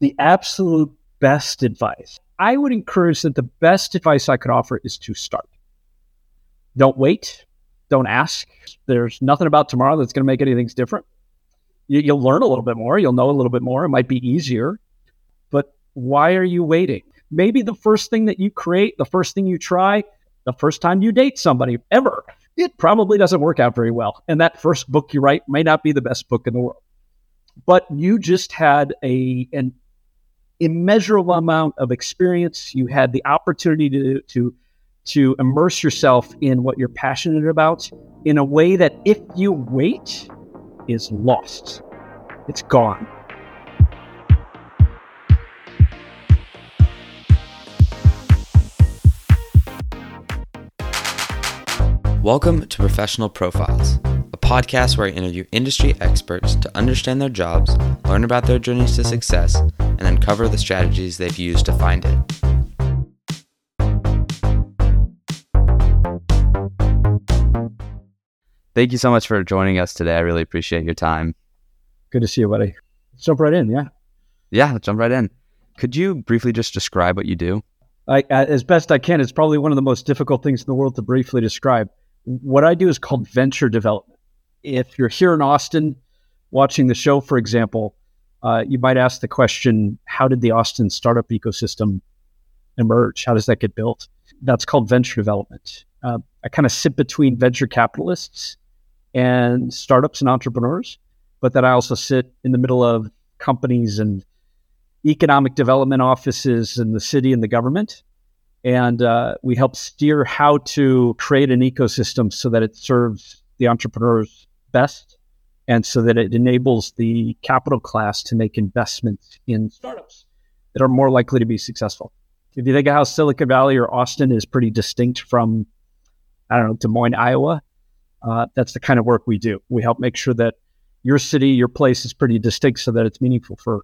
the absolute best advice. I would encourage that the best advice I could offer is to start. Don't wait. Don't ask. There's nothing about tomorrow that's going to make anything different. You'll learn a little bit more. You'll know a little bit more. It might be easier. But why are you waiting? Maybe the first thing that you create, the first thing you try, the first time you date somebody ever, it probably doesn't work out very well. And that first book you write may not be the best book in the world. But you just had an immeasurable amount of experience. You had the opportunity to immerse yourself in what you're passionate about in a way that if you wait is lost. It's gone. Welcome to Professional Profiles, a podcast where I interview industry experts to understand their jobs, learn about their journeys to success, and uncover the strategies they've used to find it. Thank you so much for joining us today. I really appreciate your time. Good to see you, buddy. Let's jump right in, yeah? Yeah, let's jump right in. Could you briefly just describe what you do? As best I can, it's probably one of the most difficult things in the world to briefly describe. What I do is called venture development. If you're here in Austin watching the show, for example, you might ask the question, how did the Austin startup ecosystem emerge? How does that get built? That's called venture development. I kind of sit between venture capitalists and startups and entrepreneurs, but then I also sit in the middle of companies and economic development offices in the city and the government. And we help steer how to create an ecosystem so that it serves the entrepreneurs best and so that it enables the capital class to make investments in startups that are more likely to be successful. If you think of how Silicon Valley or Austin is pretty distinct from, Des Moines, Iowa, that's the kind of work we do. We help make sure that your city, your place is pretty distinct so that it's meaningful for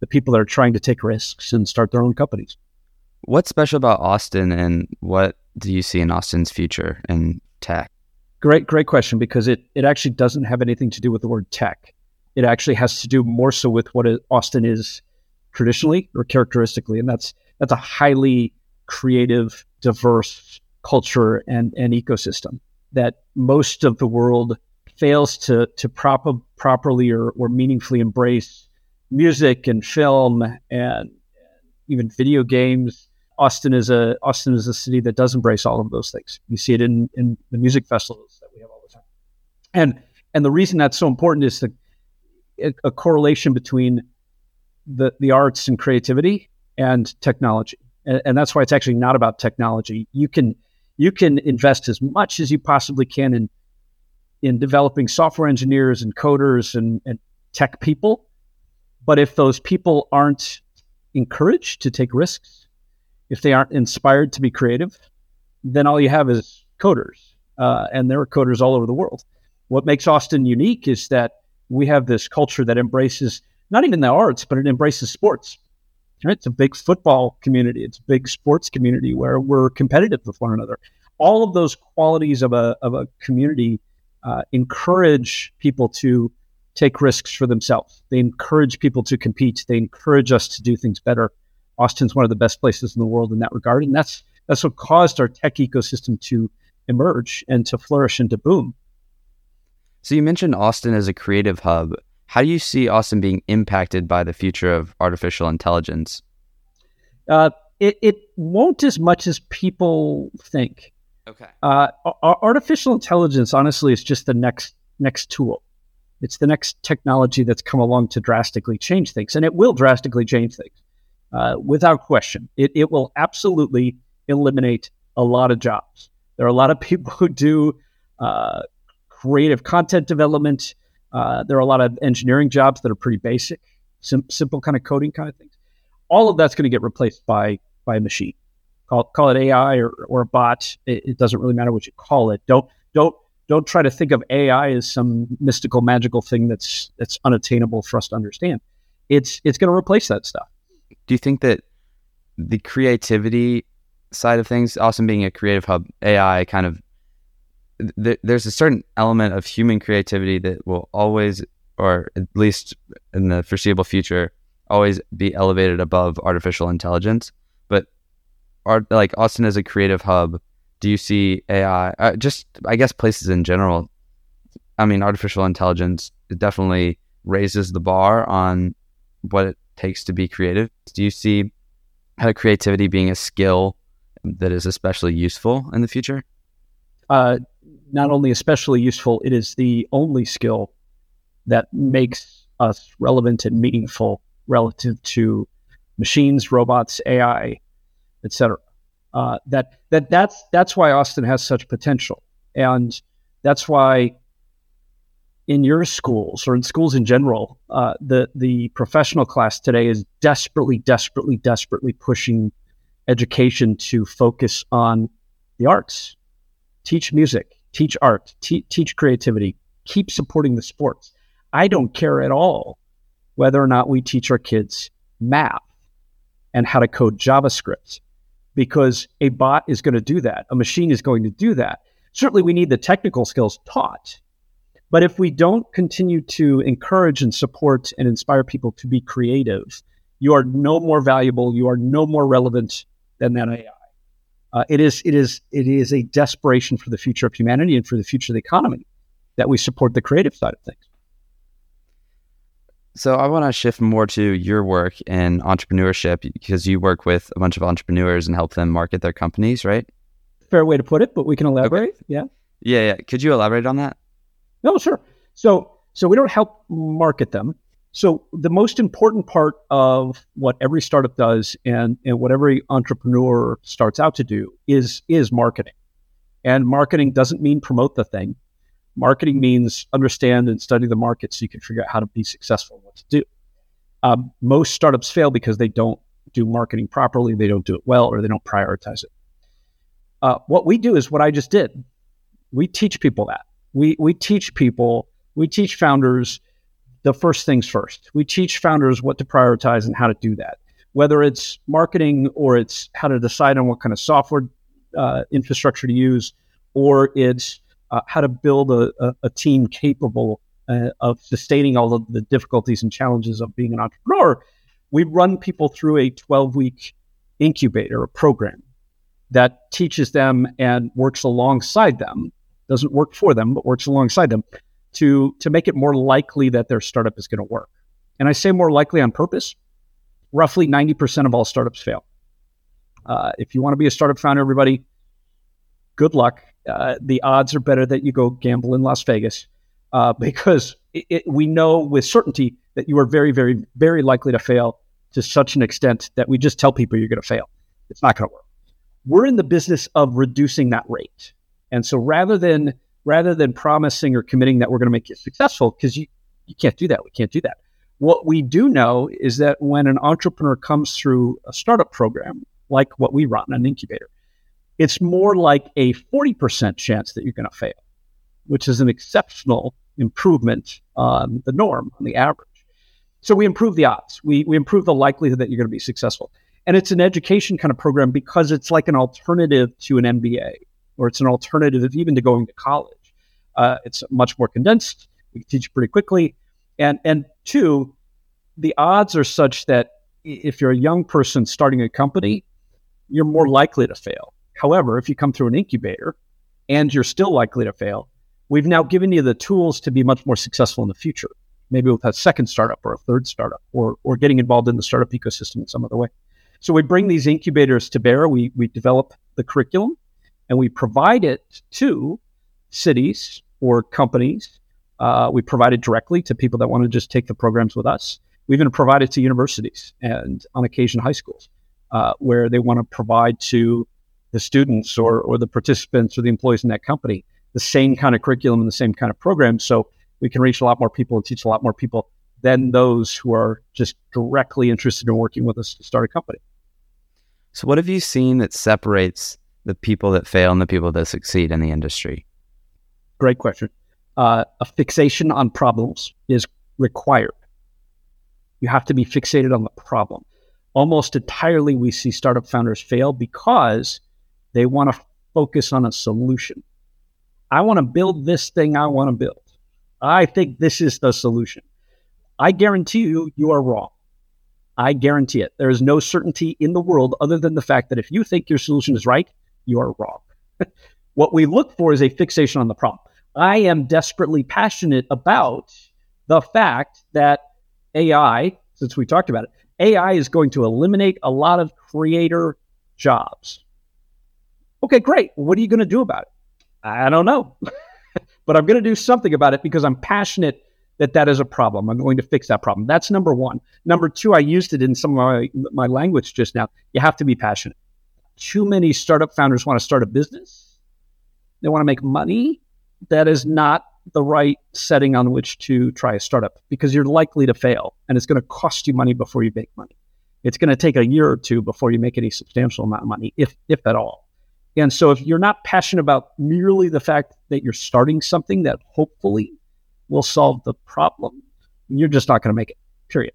the people that are trying to take risks and start their own companies. What's special about Austin and what do you see in Austin's future in tech? Great question, because it actually doesn't have anything to do with the word tech. It actually has to do more so with what Austin is traditionally or characteristically, and that's a highly creative, diverse culture and ecosystem that most of the world fails to properly or meaningfully embrace. Music and film and even video games. Austin is a city that does embrace all of those things. You see it in the music festivals that we have all the time. And the reason that's so important is a correlation between the arts and creativity and technology. And that's why it's actually not about technology. You can invest as much as you possibly can in developing software engineers and coders and tech people. But if those people aren't encouraged to take risks, if they aren't inspired to be creative, then all you have is coders. And there are coders all over the world. What makes Austin unique is that we have this culture that embraces not even the arts, but it embraces sports. Right? It's a big football community. It's a big sports community where we're competitive with one another. All of those qualities of a community encourage people to take risks for themselves. They encourage people to compete. They encourage us to do things better. Austin's one of the best places in the world in that regard. And that's what caused our tech ecosystem to emerge and to flourish and to boom. So you mentioned Austin as a creative hub. How do you see Austin being impacted by the future of artificial intelligence? It won't as much as people think. Okay. Artificial intelligence, honestly, is just the next tool. It's the next technology that's come along to drastically change things, and it will drastically change things, without question. It will absolutely eliminate a lot of jobs. There are a lot of people who do creative content development. There are a lot of engineering jobs that are pretty basic, simple kind of coding kind of things. All of that's going to get replaced by a machine. Call it AI or a bot. It doesn't really matter what you call it. Don't try to think of AI as some mystical, magical thing that's unattainable for us to understand. It's going to replace that stuff. Do you think that the creativity side of things, Austin being a creative hub, AI kind of, there's a certain element of human creativity that will always, or at least in the foreseeable future, always be elevated above artificial intelligence. But like Austin is a creative hub. Do you see AI, just I guess places in general? I mean, artificial intelligence, it definitely raises the bar on what it takes to be creative. Do you see how creativity being a skill that is especially useful in the future? Not only especially useful, it is the only skill that makes us relevant and meaningful relative to machines, robots, AI, etc. That's why Austin has such potential, and that's why in your schools or in schools in general, the professional class today is desperately pushing education to focus on the arts. Teach music, teach art, teach creativity, keep supporting the sports. I don't care at all whether or not we teach our kids math and how to code JavaScript, because a bot is going to do that. A machine is going to do that. Certainly we need the technical skills taught, but if we don't continue to encourage and support and inspire people to be creative, you are no more valuable, you are no more relevant than that AI. It is a desperation for the future of humanity and for the future of the economy that we support the creative side of things. So I want to shift more to your work in entrepreneurship, because you work with a bunch of entrepreneurs and help them market their companies, right? Fair way to put it, but we can elaborate. Okay. Yeah. Could you elaborate on that? No, sure. So we don't help market them. So the most important part of what every startup does and what every entrepreneur starts out to do is marketing. And marketing doesn't mean promote the thing. Marketing means understand and study the market so you can figure out how to be successful and what to do. Most startups fail because they don't do marketing properly, they don't do it well, or they don't prioritize it. What we do is what I just did. We teach people that. We teach founders the first things first. We teach founders what to prioritize and how to do that, whether it's marketing or it's how to decide on what kind of software infrastructure to use, or it's how to build a team capable of sustaining all of the difficulties and challenges of being an entrepreneur. We run people through a 12-week incubator, a program that teaches them and works alongside them. Doesn't work for them, but works alongside them to make it more likely that their startup is going to work. And I say more likely on purpose. Roughly 90% of all startups fail. If you want to be a startup founder, everybody, good luck. The odds are better that you go gamble in Las Vegas because we know with certainty that you are very, very, very likely to fail to such an extent that we just tell people you're going to fail. It's not going to work. We're in the business of reducing that rate. And so rather than promising or committing that we're going to make it successful, because you can't do that, we can't do that. What we do know is that when an entrepreneur comes through a startup program, like what we run in an incubator, it's more like a 40% chance that you're going to fail, which is an exceptional improvement on the norm, on the average. So we improve the odds. We improve the likelihood that you're going to be successful. And it's an education kind of program because it's like an alternative to an MBA. Or it's an alternative even to going to college. It's much more condensed. We can teach pretty quickly. And two, the odds are such that if you're a young person starting a company, you're more likely to fail. However, if you come through an incubator and you're still likely to fail, we've now given you the tools to be much more successful in the future, maybe with a second startup or a third startup or getting involved in the startup ecosystem in some other way. So we bring these incubators to bear. We develop the curriculum. And we provide it to cities or companies. We provide it directly to people that want to just take the programs with us. We even provide it to universities and on occasion high schools where they want to provide to the students or the participants or the employees in that company the same kind of curriculum and the same kind of program. So we can reach a lot more people and teach a lot more people than those who are just directly interested in working with us to start a company. So what have you seen that separates the people that fail and the people that succeed in the industry? Great question. A fixation on problems is required. You have to be fixated on the problem. Almost entirely, we see startup founders fail because they want to focus on a solution. I want to build this thing I want to build. I think this is the solution. I guarantee you, you are wrong. I guarantee it. There is no certainty in the world other than the fact that if you think your solution is right, you are wrong. What we look for is a fixation on the problem. I am desperately passionate about the fact that AI, since we talked about it, AI is going to eliminate a lot of creator jobs. Okay, great. What are you going to do about it? I don't know, but I'm going to do something about it because I'm passionate that that is a problem. I'm going to fix that problem. That's number one. Number two, I used it in some of my language just now. You have to be passionate. Too many startup founders want to start a business. They want to make money. That is not the right setting on which to try a startup because you're likely to fail and it's going to cost you money before you make money. It's going to take a year or two before you make any substantial amount of money, if at all. And so if you're not passionate about merely the fact that you're starting something that hopefully will solve the problem, you're just not going to make it, period.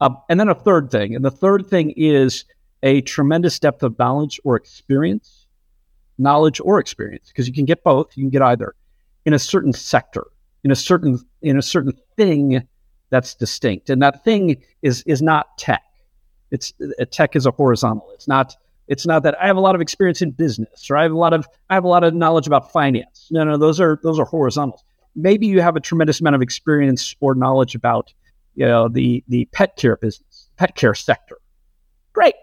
And then a third thing, and the third thing is a tremendous depth of knowledge or experience, because you can get both, you can get either, in a certain sector, in a certain thing that's distinct. And that thing is not tech. Tech is a horizontal. It's not that I have a lot of experience in business or I have a lot of knowledge about finance. No, those are horizontals. Maybe you have a tremendous amount of experience or knowledge about, the pet care business, pet care sector. Great.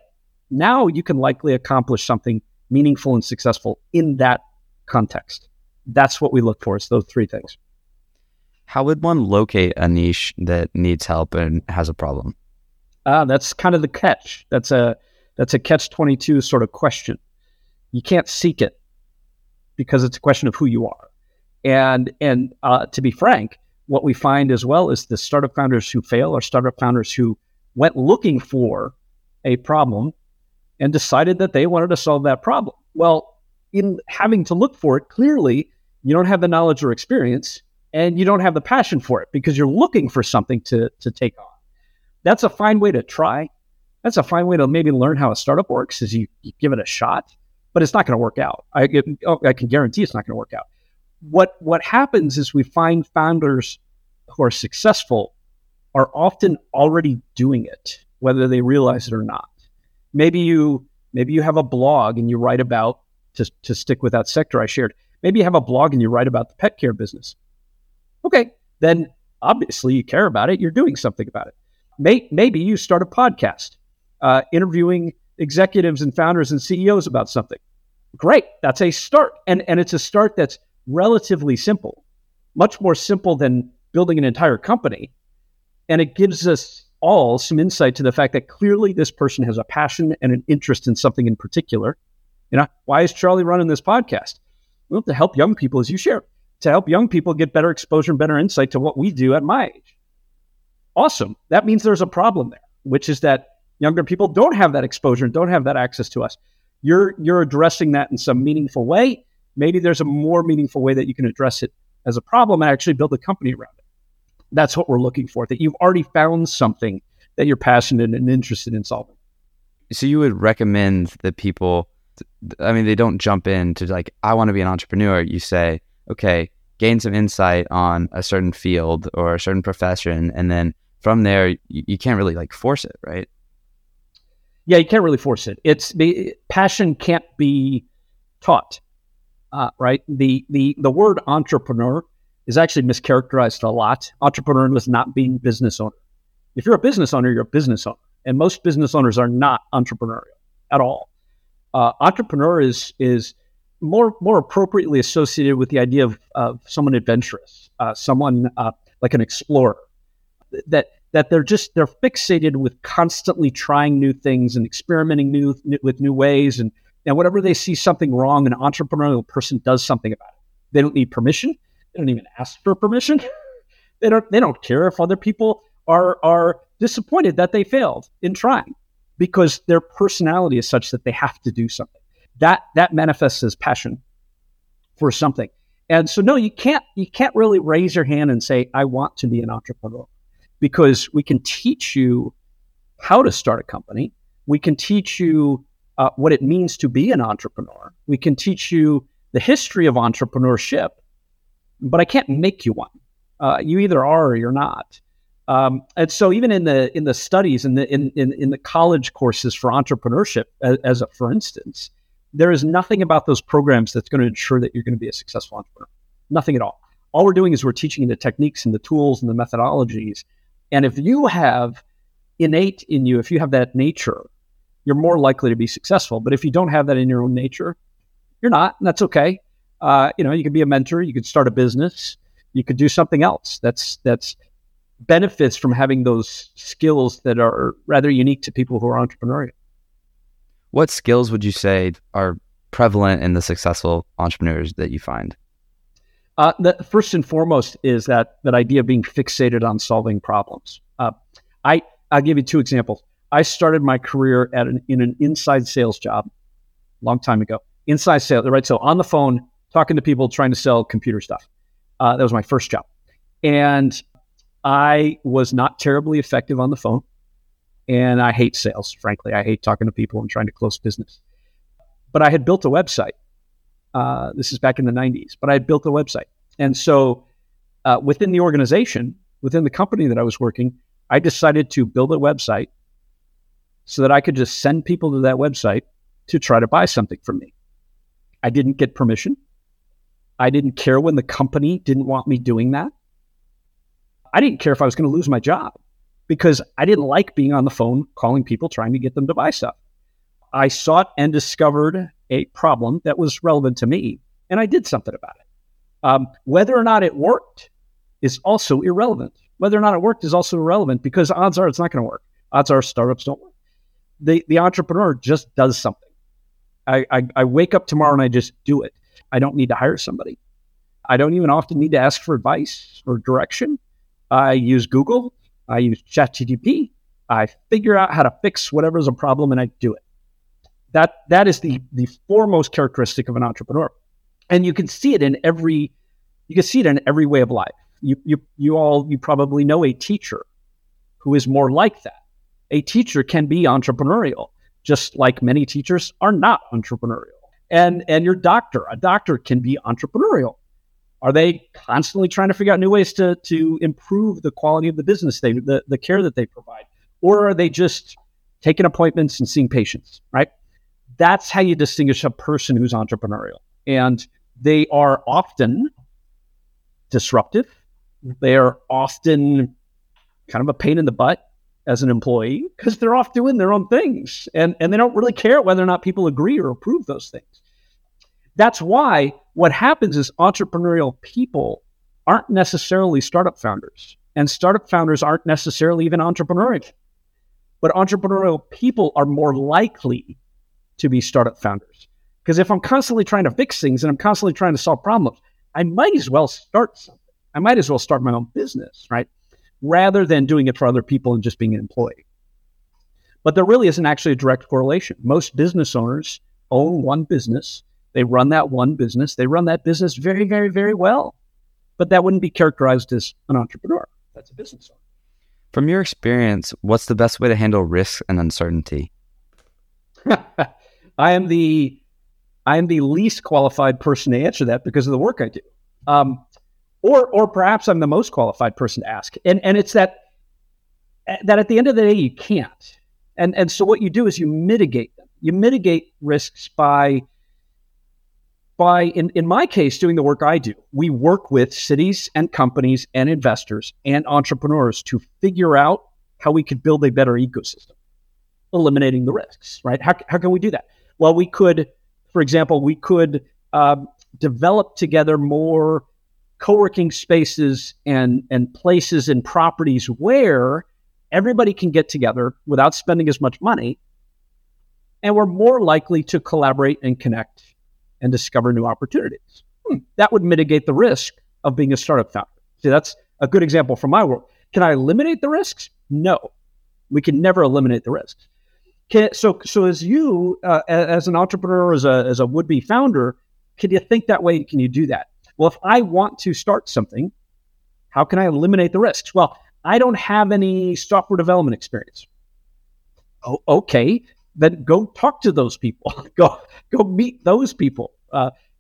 Now you can likely accomplish something meaningful and successful in that context. That's what we look for. It's those three things. How would one locate a niche that needs help and has a problem? That's kind of the catch. That's a catch-22 sort of question. You can't seek it because it's a question of who you are. And to be frank, what we find as well is the startup founders who fail are startup founders who went looking for a problem and decided that they wanted to solve that problem. Well, in having to look for it, clearly you don't have the knowledge or experience and you don't have the passion for it because you're looking for something to take on. That's a fine way to try. That's a fine way to maybe learn how a startup works is you give it a shot, but it's not going to work out. I can guarantee it's not going to work out. What happens is we find founders who are successful are often already doing it, whether they realize it or not. Maybe you have a blog and you write about, to stick with that sector I shared, maybe you have a blog and you write about the pet care business. Okay, then obviously you care about it. You're doing something about it. Maybe you start a podcast interviewing executives and founders and CEOs about something. Great, that's a start. And it's a start that's relatively simple, much more simple than building an entire company. And it gives us all some insight to the fact that clearly this person has a passion and an interest in something in particular. Why is Charlie running this podcast? Well, to help young people, as you share, to help young people get better exposure and better insight to what we do at my age. Awesome. That means there's a problem there, which is that younger people don't have that exposure and don't have that access to us. You're addressing that in some meaningful way. Maybe there's a more meaningful way that you can address it as a problem and actually build a company around it. That's what we're looking for, that you've already found something that you're passionate and interested in solving. So you would recommend that people, they don't jump into I want to be an entrepreneur. You say, okay, gain some insight on a certain field or a certain profession. And then from there, you can't really force it, right? Yeah, you can't really force it. Passion can't be taught. Right. The word entrepreneur is actually mischaracterized a lot. Entrepreneur was not being business owner. If you're a business owner, you're a business owner. And most business owners are not entrepreneurial at all. Entrepreneur is more appropriately associated with the idea of someone adventurous, someone like an explorer, that they're fixated with constantly trying new things and experimenting with new ways. And whenever they see something wrong, an entrepreneurial person does something about it. They don't need permission. They don't even ask for permission. They don't care if other people are disappointed that they failed in trying because their personality is such that they have to do something. That manifests as passion for something. And so, no, you can't really raise your hand and say, I want to be an entrepreneur, because we can teach you how to start a company. We can teach you what it means to be an entrepreneur. We can teach you the history of entrepreneurship, but I can't make you one. You either are or you're not. And so even in the studies, in the college courses for entrepreneurship, for instance, there is nothing about those programs that's going to ensure that you're going to be a successful entrepreneur. Nothing at all. All we're doing is we're teaching you the techniques and the tools and the methodologies. And if you have innate in you, if you have that nature, you're more likely to be successful. But if you don't have that in your own nature, you're not, and that's okay. You could be a mentor, you could start a business, you could do something else. That's benefits from having those skills that are rather unique to people who are entrepreneurial. What skills would you say are prevalent in the successful entrepreneurs that you find? The first and foremost is that idea of being fixated on solving problems. I'll give you two examples. I started my career in an inside sales job a long time ago. Inside sales, right? So on the phone, talking to people, trying to sell computer stuff. That was my first job. And I was not terribly effective on the phone. And I hate sales, frankly. I hate talking to people and trying to close business. But I had built a website. This is back in the 90s, but I had built a website. And so within the organization, within the company that I was working, I decided to build a website so that I could just send people to that website to try to buy something from me. I didn't get permission. I didn't care when the company didn't want me doing that. I didn't care if I was going to lose my job because I didn't like being on the phone, calling people, trying to get them to buy stuff. I sought and discovered a problem that was relevant to me, and I did something about it. Whether or not it worked is also irrelevant. Whether or not it worked is also irrelevant because odds are it's not going to work. Odds are startups don't work. The entrepreneur just does something. I wake up tomorrow and I just do it. I don't need to hire somebody. I don't even often need to ask for advice or direction. I use Google. I use ChatGPT. I figure out how to fix whatever is a problem, and I do it. That is the foremost characteristic of an entrepreneur, and you can see it in every way of life. You probably know a teacher who is more like that. A teacher can be entrepreneurial, just like many teachers are not entrepreneurial. And your doctor, a doctor can be entrepreneurial. Are they constantly trying to figure out new ways to improve the quality of the business, the care that they provide? Or are they just taking appointments and seeing patients, right? That's how you distinguish a person who's entrepreneurial. And they are often disruptive. They are often kind of a pain in the butt as an employee because they're off doing their own things. And they don't really care whether or not people agree or approve those things. That's why what happens is entrepreneurial people aren't necessarily startup founders, and startup founders aren't necessarily even entrepreneurial. But entrepreneurial people are more likely to be startup founders. Because if I'm constantly trying to fix things and I'm constantly trying to solve problems, I might as well start something. I might as well start my own business, right? Rather than doing it for other people and just being an employee. But there really isn't actually a direct correlation. Most business owners own one business. They run that one business. They run that business very, very, very well. But that wouldn't be characterized as an entrepreneur. That's a business owner. From your experience, what's the best way to handle risk and uncertainty? I am the least qualified person to answer that because of the work I do. Or perhaps I'm the most qualified person to ask. And it's that at the end of the day, you can't. And so what you do is you mitigate them. You mitigate risks by in my case, doing the work I do. We work with cities and companies and investors and entrepreneurs to figure out how we could build a better ecosystem, eliminating the risks, right? How can we do that? Well, we could, for example, develop together more co-working spaces and places and properties where everybody can get together without spending as much money, and we're more likely to collaborate and connect and discover new opportunities. That would mitigate the risk of being a startup founder. See, that's a good example from my world. Can I eliminate the risks? No, we can never eliminate the risks. So as you, as an entrepreneur, as a would-be founder, can you think that way? Can you do that? Well, if I want to start something, how can I eliminate the risks? Well, I don't have any software development experience. Oh, okay. Then go talk to those people. go meet those people.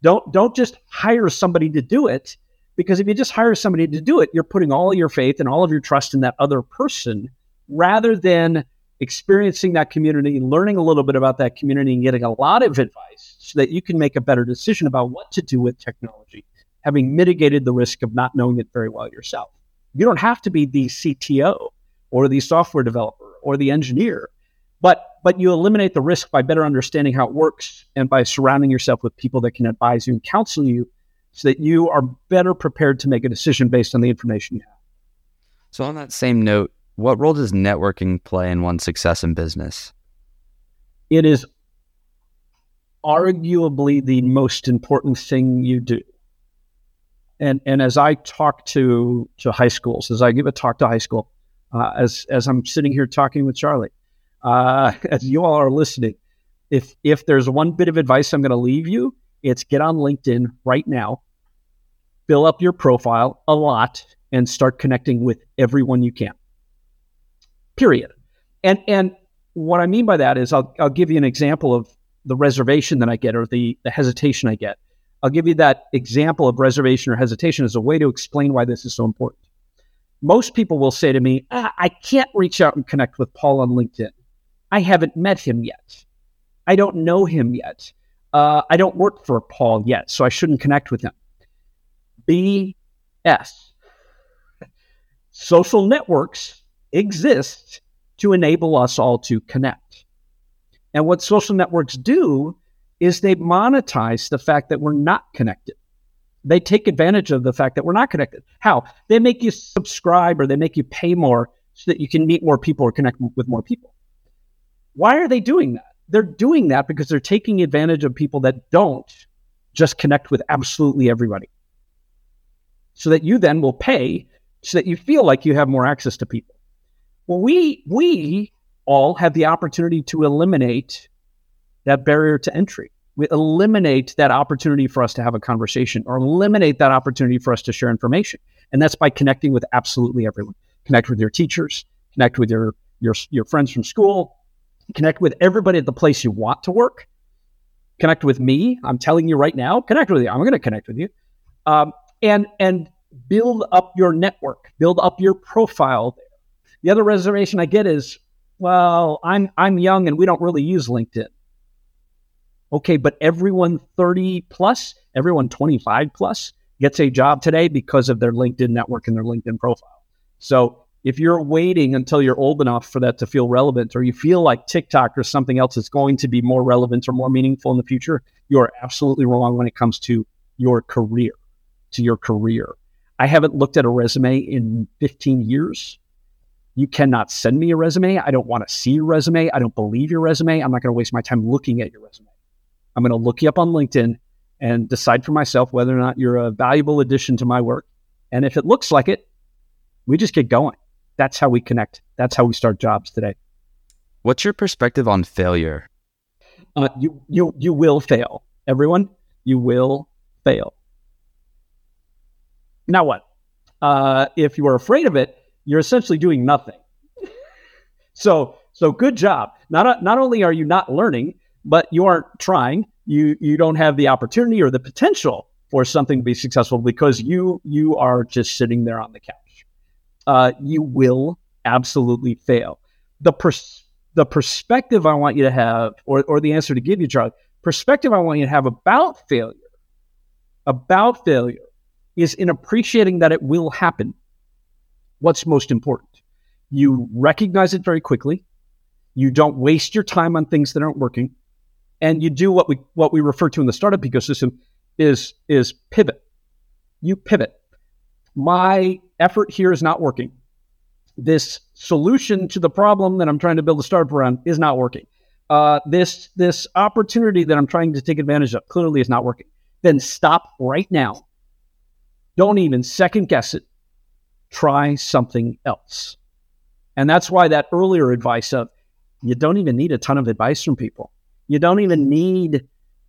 Don't just hire somebody to do it. Because if you just hire somebody to do it, you're putting all your faith and all of your trust in that other person rather than experiencing that community, learning a little bit about that community and getting a lot of advice so that you can make a better decision about what to do with technology, having mitigated the risk of not knowing it very well yourself. You don't have to be the CTO or the software developer or the engineer, but you eliminate the risk by better understanding how it works and by surrounding yourself with people that can advise you and counsel you so that you are better prepared to make a decision based on the information you have. So on that same note, what role does networking play in one's success in business? It is arguably the most important thing you do. And as I talk to high schools, as I give a talk to high school, as I'm sitting here talking with Charlie, as you all are listening, if there's one bit of advice I'm going to leave you, it's get on LinkedIn right now, fill up your profile a lot, and start connecting with everyone you can. Period. And what I mean by that is I'll give you an example of the reservation that I get or the hesitation I get. I'll give you that example of reservation or hesitation as a way to explain why this is so important. Most people will say to me, I can't reach out and connect with Paul on LinkedIn. I haven't met him yet. I don't know him yet. I don't work for Paul yet, so I shouldn't connect with him. BS. Social networks exist to enable us all to connect. And what social networks do is they monetize the fact that we're not connected. They take advantage of the fact that we're not connected. How? They make you subscribe or they make you pay more so that you can meet more people or connect with more people. Why are they doing that? They're doing that because they're taking advantage of people that don't just connect with absolutely everybody. So that you then will pay so that you feel like you have more access to people. Well, we all have the opportunity to eliminate that barrier to entry. We eliminate that opportunity for us to have a conversation or eliminate that opportunity for us to share information. And that's by connecting with absolutely everyone. Connect with your teachers, connect with your friends from school, connect with everybody at the place you want to work. Connect with me. I'm telling you right now, connect with you. I'm going to connect with you. And build up your network, build up your profile there. The other reservation I get is, well, I'm young and we don't really use LinkedIn. Okay, but everyone 30 plus, everyone 25 plus gets a job today because of their LinkedIn network and their LinkedIn profile. So if you're waiting until you're old enough for that to feel relevant, or you feel like TikTok or something else is going to be more relevant or more meaningful in the future, you're absolutely wrong when it comes to your career, to your career. I haven't looked at a resume in 15 years. You cannot send me a resume. I don't want to see your resume. I don't believe your resume. I'm not going to waste my time looking at your resume. I'm going to look you up on LinkedIn and decide for myself whether or not you're a valuable addition to my work. And if it looks like it, we just get going. That's how we connect. That's how we start jobs today. What's your perspective on failure? You will fail. Everyone, you will fail. Now what? If you are afraid of it, you're essentially doing nothing. So good job. Not only are you not learning, but you aren't trying. You don't have the opportunity or the potential for something to be successful because you are just sitting there on the couch. You will absolutely fail. The perspective I want you to have, or the answer to give you, Charlie, perspective I want you to have about failure is in appreciating that it will happen. What's most important? You recognize it very quickly. You don't waste your time on things that aren't working. And you do what we refer to in the startup ecosystem is pivot. You pivot. My effort here is not working. This solution to the problem that I'm trying to build a startup around is not working. This opportunity that I'm trying to take advantage of clearly is not working. Then stop right now. Don't even second guess it. Try something else. And that's why that earlier advice of, you don't even need a ton of advice from people. You don't even need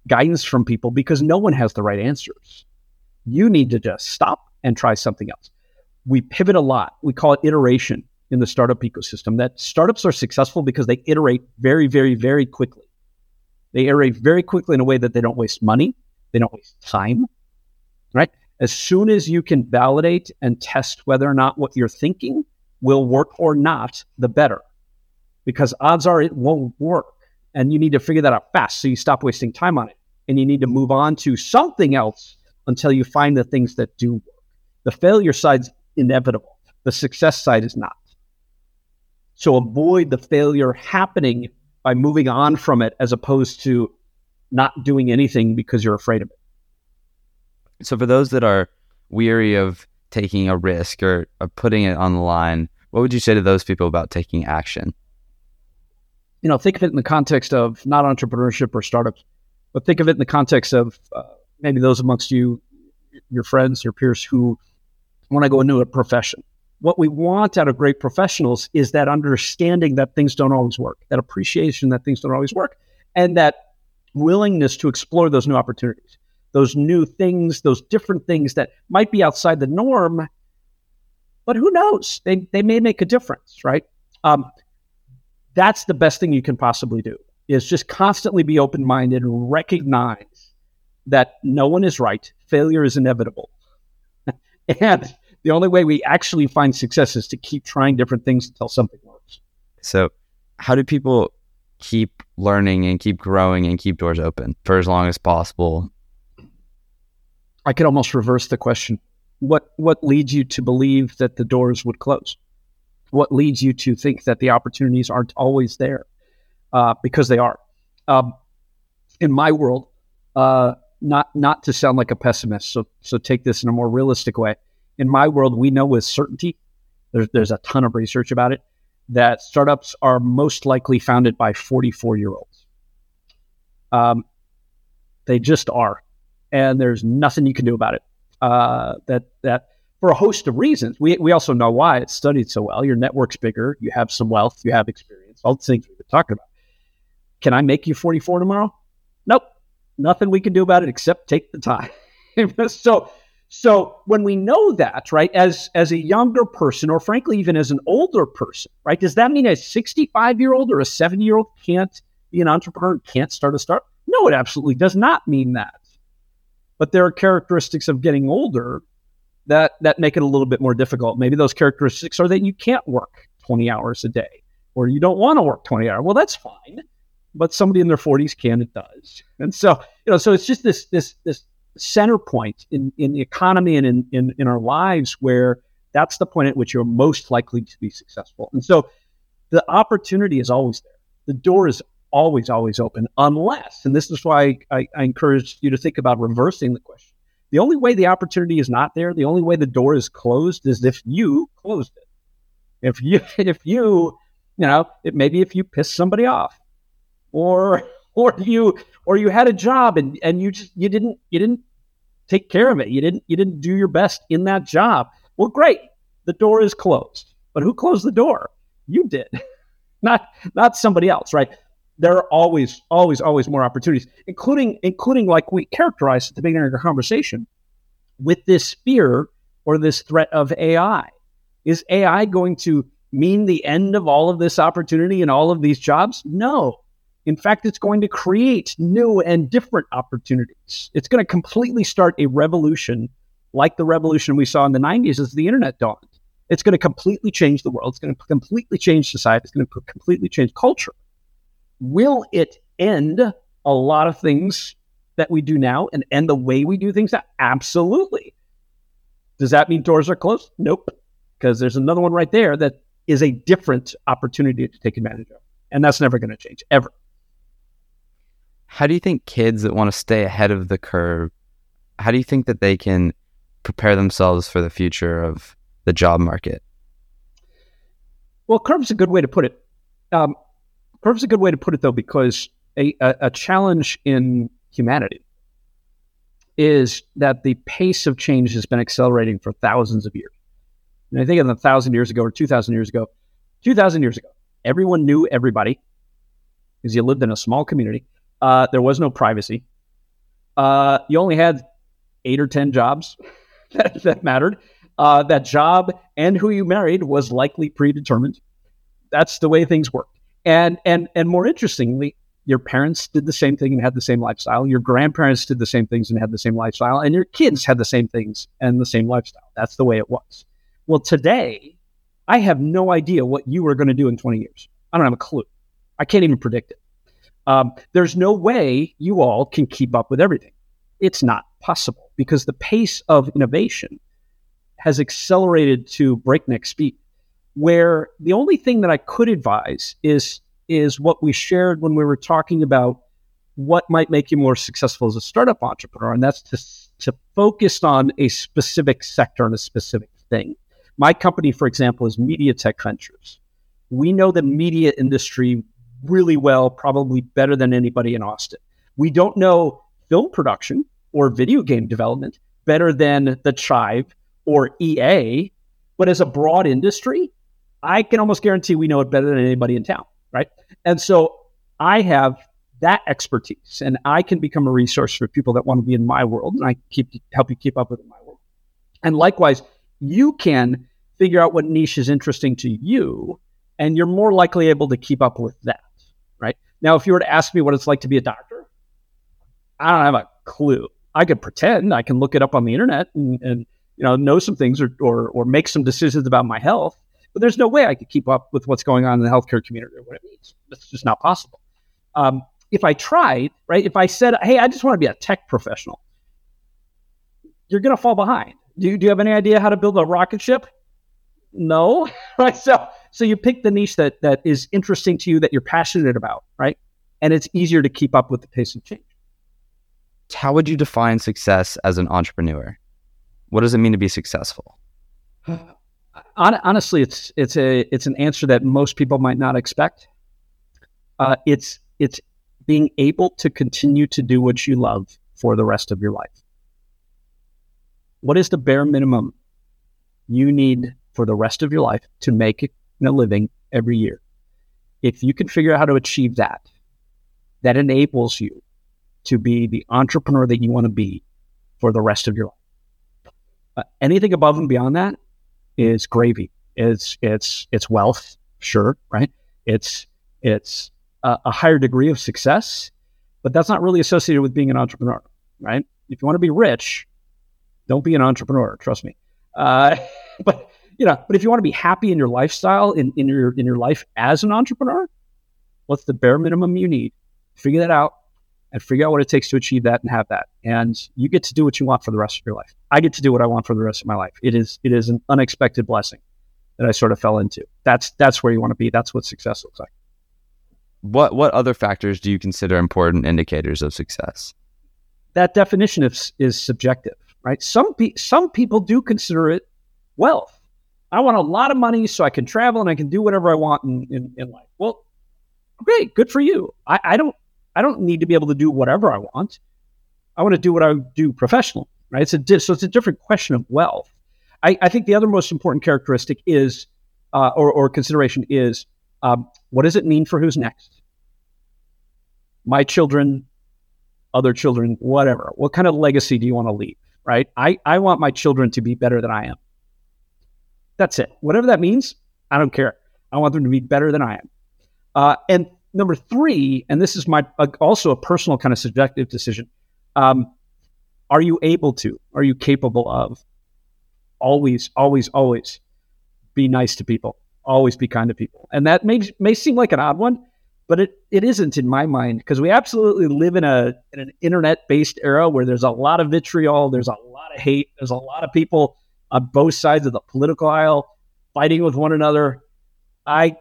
guidance from people because no one has the right answers. You need to just stop and try something else. We pivot a lot. We call it iteration in the startup ecosystem, that startups are successful because they iterate very, very, very quickly. They iterate very quickly in a way that they don't waste money. They don't waste time, right? As soon as you can validate and test whether or not what you're thinking will work or not, the better. Because odds are it won't work. And you need to figure that out fast so you stop wasting time on it. And you need to move on to something else until you find the things that do work. The failure side's inevitable. The success side is not. So avoid the failure happening by moving on from it as opposed to not doing anything because you're afraid of it. So for those that are weary of taking a risk or putting it on the line, what would you say to those people about taking action? You know, think of it in the context of not entrepreneurship or startups, but think of it in the context of maybe those amongst you, your friends, your peers who want to go into a profession. What we want out of great professionals is that understanding that things don't always work, that appreciation that things don't always work, and that willingness to explore those new opportunities, those new things, those different things that might be outside the norm, but who knows? They may make a difference, right? That's the best thing you can possibly do, is just constantly be open-minded and recognize that no one is right. Failure is inevitable. And the only way we actually find success is to keep trying different things until something works. So how do people keep learning and keep growing and keep doors open for as long as possible? I could almost reverse the question. What leads you to believe that the doors would close? What leads you to think that the opportunities aren't always there? Because they are. In my world, not to sound like a pessimist, so take this in a more realistic way. In my world, we know with certainty, there's a ton of research about it, that startups are most likely founded by 44-year-olds. They just are. And there's nothing you can do about it. That for a host of reasons, we also know why it's studied so well. Your network's bigger. You have some wealth. You have experience. All the things we've been talking about. Can I make you 44 tomorrow? Nope. Nothing we can do about it except take the time. So when we know that, right, as a younger person, or frankly, even as an older person, right, does that mean a 65-year-old or a 70-year-old can't be an entrepreneur, can't start a startup? No, it absolutely does not mean that. But there are characteristics of getting older that make it a little bit more difficult. Maybe those characteristics are that you can't work 20 hours a day, or you don't want to work 20 hours. Well, that's fine. But somebody in their 40s can, it does. And so, you know, so it's just this center point in the economy and in our lives where that's the point at which you're most likely to be successful. And so the opportunity is always there. The door is always, always open, unless, and this is why I encourage you to think about reversing the question. The only way the opportunity is not there, the only way the door is closed is if you closed it. If you pissed somebody off or you had a job and you didn't take care of it. You didn't do your best in that job. Well, great. The door is closed. But who closed the door? You did. Not somebody else, right? There are always, always, always more opportunities, including like we characterized at the beginning of our conversation, with this fear or this threat of AI. Is AI going to mean the end of all of this opportunity and all of these jobs? No. In fact, it's going to create new and different opportunities. It's going to completely start a revolution like the revolution we saw in the 90s as the internet dawned. It's going to completely change the world. It's going to completely change society. It's going to completely change culture. Will it end a lot of things that we do now and end the way we do things now? Absolutely. Does that mean doors are closed? Nope. Because there's another one right there that is a different opportunity to take advantage of. And that's never going to change, ever. How do you think kids that want to stay ahead of the curve, how do you think that they can prepare themselves for the future of the job market? Well, curve's a good way to put it. Curve's a good way to put it, though, because a challenge in humanity is that the pace of change has been accelerating for thousands of years. And I think in 1,000 years ago or 2,000 years ago, 2,000 years ago, everyone knew everybody because you lived in a small community. There was no privacy. You only had 8 or 10 jobs that mattered. That job and who you married was likely predetermined. That's the way things worked. And more interestingly, Your parents did the same thing and had the same lifestyle. Your grandparents did the same things and had the same lifestyle. And your kids had the same things and the same lifestyle. That's the way it was. Well, today, I have no idea what you are going to do in 20 years. I don't have a clue. I can't even predict it. There's no way you all can keep up with everything. It's not possible because the pace of innovation has accelerated to breakneck speed, where the only thing that I could advise is what we shared when we were talking about what might make you more successful as a startup entrepreneur, and that's to focus on a specific sector and a specific thing. My company, for example, is MediaTek Ventures. We know the media industry really well, probably better than anybody in Austin. We don't know film production or video game development better than the Chive or EA, but as a broad industry, I can almost guarantee we know it better than anybody in town, right? And so I have that expertise, and I can become a resource for people that want to be in my world, and I help you keep up with my world. And likewise, you can figure out what niche is interesting to you, and you're more likely able to keep up with that, right? Now, if you were to ask me what it's like to be a doctor, I don't have a clue. I could pretend. I can look it up on the internet and know some things or make some decisions about my health, but there's no way I could keep up with what's going on in the healthcare community or what it means. That's just not possible. If I tried, right? If I said, hey, I just want to be a tech professional, you're going to fall behind. Do you have any idea how to build a rocket ship? No, right? So you pick the niche that is interesting to you, that you're passionate about, right? And it's easier to keep up with the pace of change. How would you define success as an entrepreneur? What does it mean to be successful? Honestly, it's an answer that most people might not expect. It's being able to continue to do what you love for the rest of your life. What is the bare minimum you need for the rest of your life to make a living every year? If you can figure out how to achieve that, that enables you to be the entrepreneur that you want to be for the rest of your life. Anything above and beyond that is gravy. It's wealth, sure, right? It's a higher degree of success, but that's not really associated with being an entrepreneur, right? If you want to be rich, don't be an entrepreneur, trust me. But if you want to be happy in your lifestyle, in your life as an entrepreneur, what's the bare minimum you need? Figure that out and figure out what it takes to achieve that and have that. And you get to do what you want for the rest of your life. I get to do what I want for the rest of my life. It is an unexpected blessing that I sort of fell into. That's where you want to be. That's what success looks like. What other factors do you consider important indicators of success? That definition is subjective, right? Some people do consider it wealth. I want a lot of money so I can travel and I can do whatever I want in life. Well, great, good for you. I don't need to be able to do whatever I want. I want to do what I do professionally, right? So it's a different question of wealth. I think the other most important characteristic is, or consideration is, what does it mean for who's next? My children, other children, whatever. What kind of legacy do you want to leave, right? I want my children to be better than I am. That's it. Whatever that means, I don't care. I want them to be better than I am. And number three, and this is my also a personal kind of subjective decision, are you able to? Are you capable of? Always be nice to people. Always be kind to people. And that may seem like an odd one, but it isn't in my mind, because we absolutely live in an internet-based era where there's a lot of vitriol, there's a lot of hate, there's a lot of people on both sides of the political aisle fighting with one another. I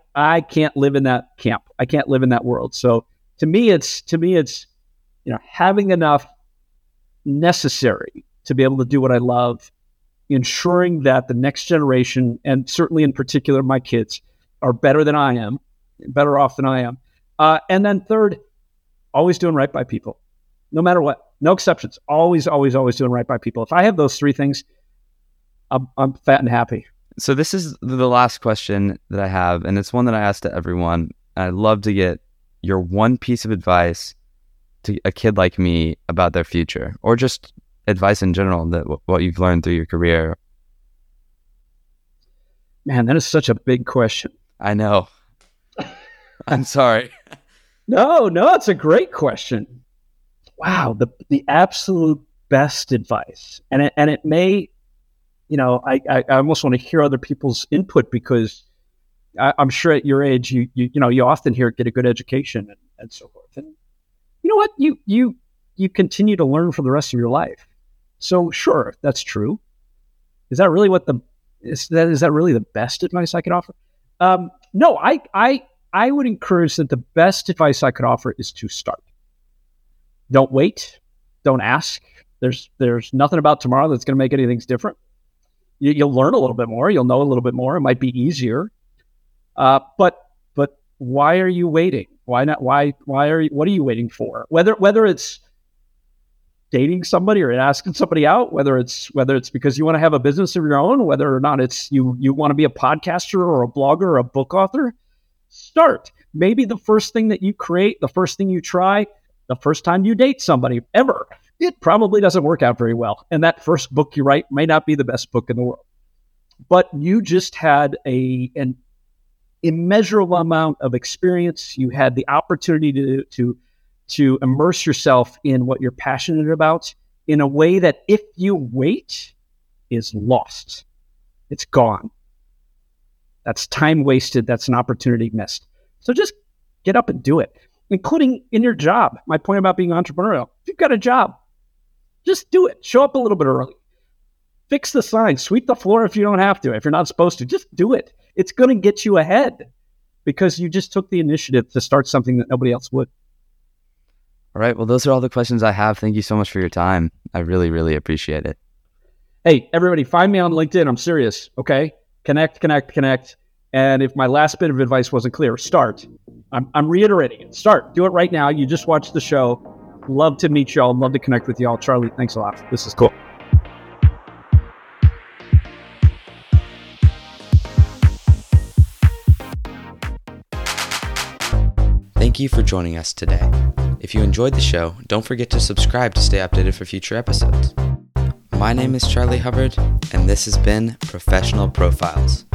can't live in that camp. I can't live in that world. So to me it's having enough necessary to be able to do what I love, ensuring that the next generation, and certainly in particular my kids, are better than I am, better off than I am. And then third, always doing right by people, no matter what, no exceptions. Always doing right by people. If I have those three things, I'm fat and happy. So this is the last question that I have, and it's one that I ask to everyone. I'd love to get your one piece of advice to a kid like me about their future, or just advice in general, that what you've learned through your career. Man, that is such a big question. I know. I'm sorry. No, it's a great question. Wow, the absolute best advice, and it may, I almost want to hear other people's input, because I'm sure at your age you often hear get a good education and so forth, and you know what, you continue to learn for the rest of your life. So sure, that's true. Is that really really the best advice I could offer? No, I would encourage that the best advice I could offer is to start. Don't wait. Don't ask. There's nothing about tomorrow that's going to make anything different. You'll learn a little bit more. You'll know a little bit more. It might be easier. But why are you waiting? Why not? What are you waiting for? Whether it's dating somebody or asking somebody out, whether it's because you want to have a business of your own, whether or not it's you want to be a podcaster or a blogger or a book author, start. Maybe the first thing that you create, the first thing you try, the first time you date somebody ever, it probably doesn't work out very well. And that first book you write may not be the best book in the world. But you just had an immeasurable amount of experience. You had the opportunity to immerse yourself in what you're passionate about in a way that if you wait is lost. It's gone. That's time wasted. That's an opportunity missed. So just get up and do it, including in your job. My point about being entrepreneurial, if you've got a job, just do it. Show up a little bit early. Fix the sign. Sweep the floor if you don't have to. If you're not supposed to, just do it. It's going to get you ahead because you just took the initiative to start something that nobody else would. All right. Well, those are all the questions I have. Thank you so much for your time. I really, really appreciate it. Hey, everybody, find me on LinkedIn. I'm serious. Okay. Connect. And if my last bit of advice wasn't clear, start. I'm reiterating it. Start. Do it right now. You just watched the show. Love to meet y'all. Love to connect with y'all. Charlie, thanks a lot. This is cool. Thank you for joining us today. If you enjoyed the show, don't forget to subscribe to stay updated for future episodes. My name is Charlie Hubbard, and this has been Professional Profiles.